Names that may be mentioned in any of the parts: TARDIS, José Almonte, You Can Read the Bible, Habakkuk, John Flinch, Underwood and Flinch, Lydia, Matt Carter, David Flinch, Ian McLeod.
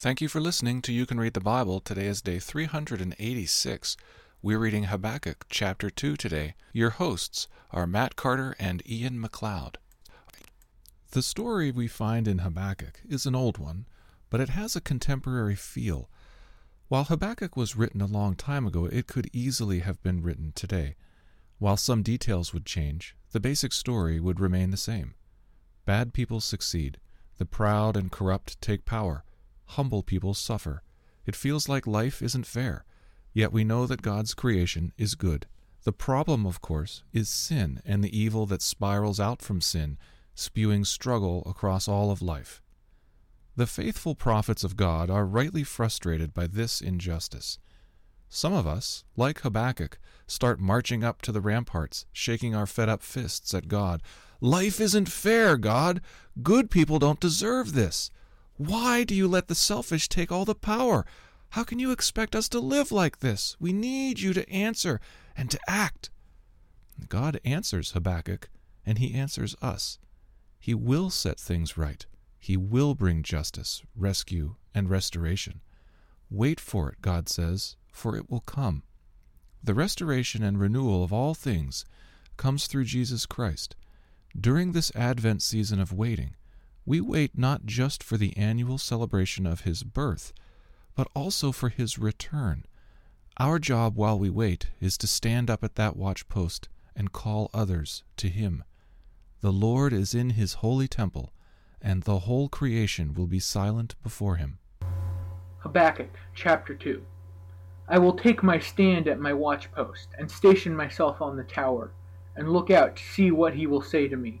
Thank you for listening to You Can Read the Bible. Today is day 386. We're reading Habakkuk chapter 2 today. Your hosts are Matt Carter and Ian McLeod. The story we find in Habakkuk is an old one, but it has a contemporary feel. While Habakkuk was written a long time ago, it could easily have been written today. While some details would change, the basic story would remain the same. Bad people succeed. The proud and corrupt take power. Humble people suffer. It feels like life isn't fair, yet we know that God's creation is good. The problem, of course, is sin and the evil that spirals out from sin, spewing struggle across all of life. The faithful prophets of God are rightly frustrated by this injustice. Some of us, like Habakkuk, start marching up to the ramparts, shaking our fed-up fists at God. Life isn't fair, God! Good people don't deserve this! Why do you let the selfish take all the power? How can you expect us to live like this? We need you to answer and to act. God answers Habakkuk, and he answers us. He will set things right. He will bring justice, rescue, and restoration. Wait for it, God says, for it will come. The restoration and renewal of all things comes through Jesus Christ. During this Advent season of waiting, we wait not just for the annual celebration of his birth, but also for his return. Our job while we wait is to stand up at that watchpost and call others to him. The Lord is in his holy temple, and the whole creation will be silent before him. Habakkuk chapter 2. I will take my stand at my watchpost and station myself on the tower, and look out to see what he will say to me,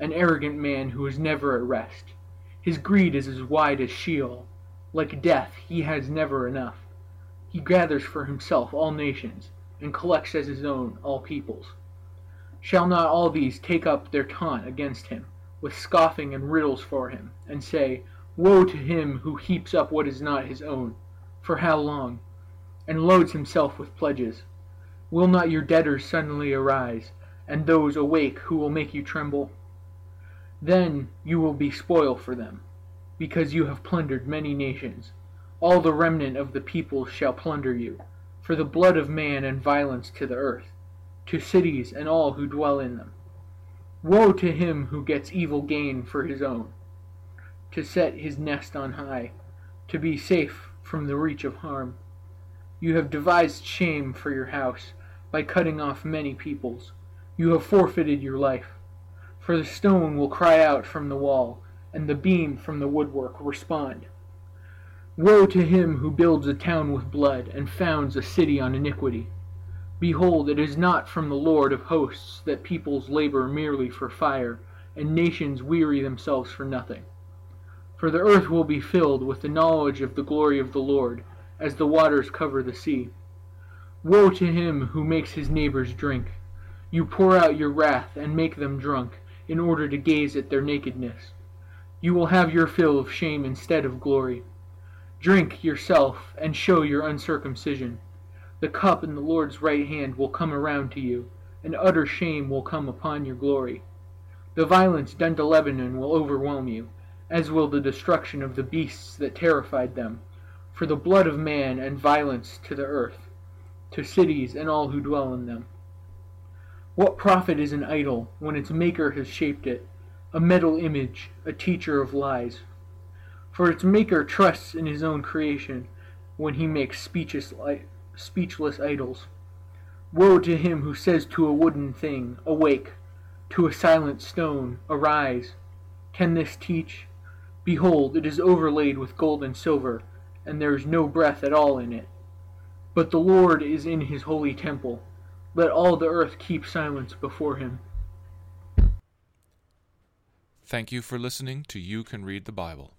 an arrogant man who is never at rest. His greed is as wide as Sheol. Like death, he has never enough. He gathers for himself all nations, and collects as his own all peoples. Shall not all these take up their taunt against him, with scoffing and riddles for him, and say, Woe to him who heaps up what is not his own, for how long? And loads himself with pledges. Will not your debtors suddenly arise, and those awake who will make you tremble? Then you will be spoil for them, because you have plundered many nations. All the remnant of the peoples shall plunder you, for the blood of man and violence to the earth, to cities and all who dwell in them. Woe to him who gets evil gain for his own, to set his nest on high, to be safe from the reach of harm. You have devised shame for your house by cutting off many peoples. You have forfeited your life, for the stone will cry out from the wall, and the beam from the woodwork respond. Woe to him who builds a town with blood, and founds a city on iniquity. Behold, it is not from the Lord of hosts that peoples labor merely for fire, and nations weary themselves for nothing. For the earth will be filled with the knowledge of the glory of the Lord, as the waters cover the sea. Woe to him who makes his neighbors drink. You pour out your wrath and make them drunk, in order to gaze at their nakedness. You will have your fill of shame instead of glory. Drink yourself and show your uncircumcision. The cup in the Lord's right hand will come around to you, and utter shame will come upon your glory. The violence done to Lebanon will overwhelm you, as will the destruction of the beasts that terrified them, for the blood of man and violence to the earth, to cities and all who dwell in them. What profit is an idol when its maker has shaped it, a metal image, a teacher of lies? For its maker trusts in his own creation when he makes speechless idols. Woe to him who says to a wooden thing, Awake, to a silent stone, Arise. Can this teach? Behold, it is overlaid with gold and silver, and there is no breath at all in it. But the Lord is in his holy temple. Let all the earth keep silence before him. Thank you for listening to You Can Read the Bible.